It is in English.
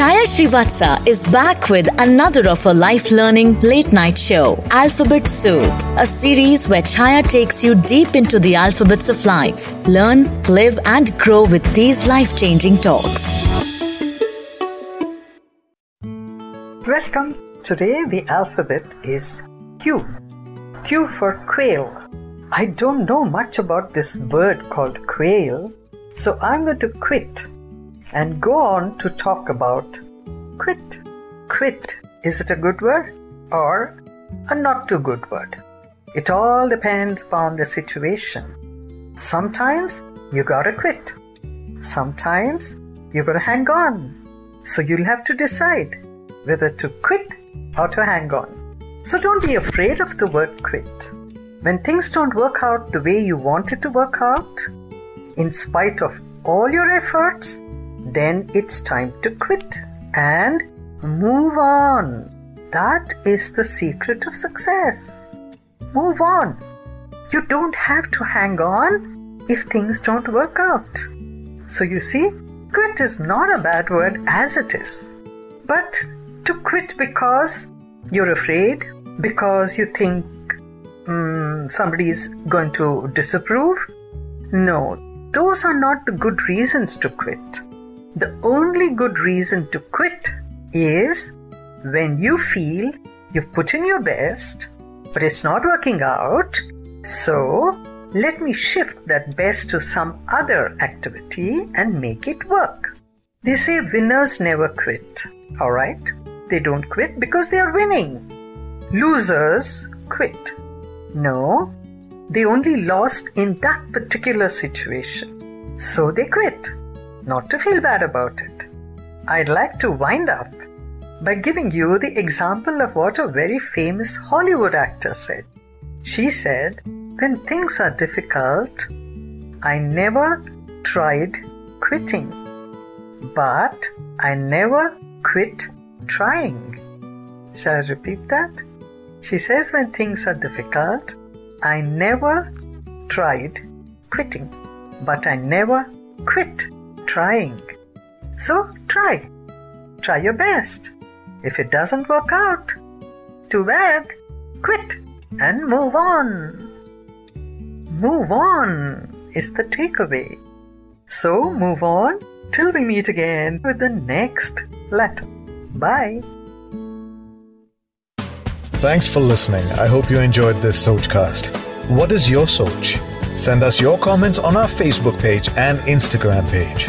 Chaya Shrivatsa is back with another of her life-learning late-night show, Alphabet Soup, a series where Chaya takes you deep into the alphabets of life. Learn, live and grow with these life-changing talks. Welcome. Today the alphabet is Q. Q for quail. I don't know much about this bird called quail, so I'm going to quit and go on to talk about quit. Quit, is it a good word or a not too good word? It all depends upon the situation. Sometimes you gotta quit. Sometimes you gotta hang on. So you'll have to decide whether to quit or to hang on. So don't be afraid of the word quit. When things don't work out the way you want it to work out, in spite of all your efforts, then it's time to quit and move on. That is the secret of success. Move on. You don't have to hang on if things don't work out. So you see, quit is not a bad word as it is. But to quit because you're afraid, because you think somebody's going to disapprove? No, those are not the good reasons to quit. The only good reason to quit is when you feel you've put in your best, but it's not working out, so let me shift that best to some other activity and make it work. They say winners never quit, alright? They don't quit because they are winning. Losers quit. No, they only lost in that particular situation, so they quit. Not to feel bad about it. I'd like to wind up by giving you the example of what a very famous Hollywood actor said. She said, "When things are difficult, I never tried quitting, but I never quit trying." Shall I repeat that? She says, "When things are difficult, I never tried quitting, but I never quit trying." So try. Try your best. If it doesn't work out, too bad. Quit and move on. Move on is the takeaway. So move on till we meet again with the next letter. Bye. Thanks for listening. I hope you enjoyed this SochCast. What is your Soch? Send us your comments on our Facebook page and Instagram page.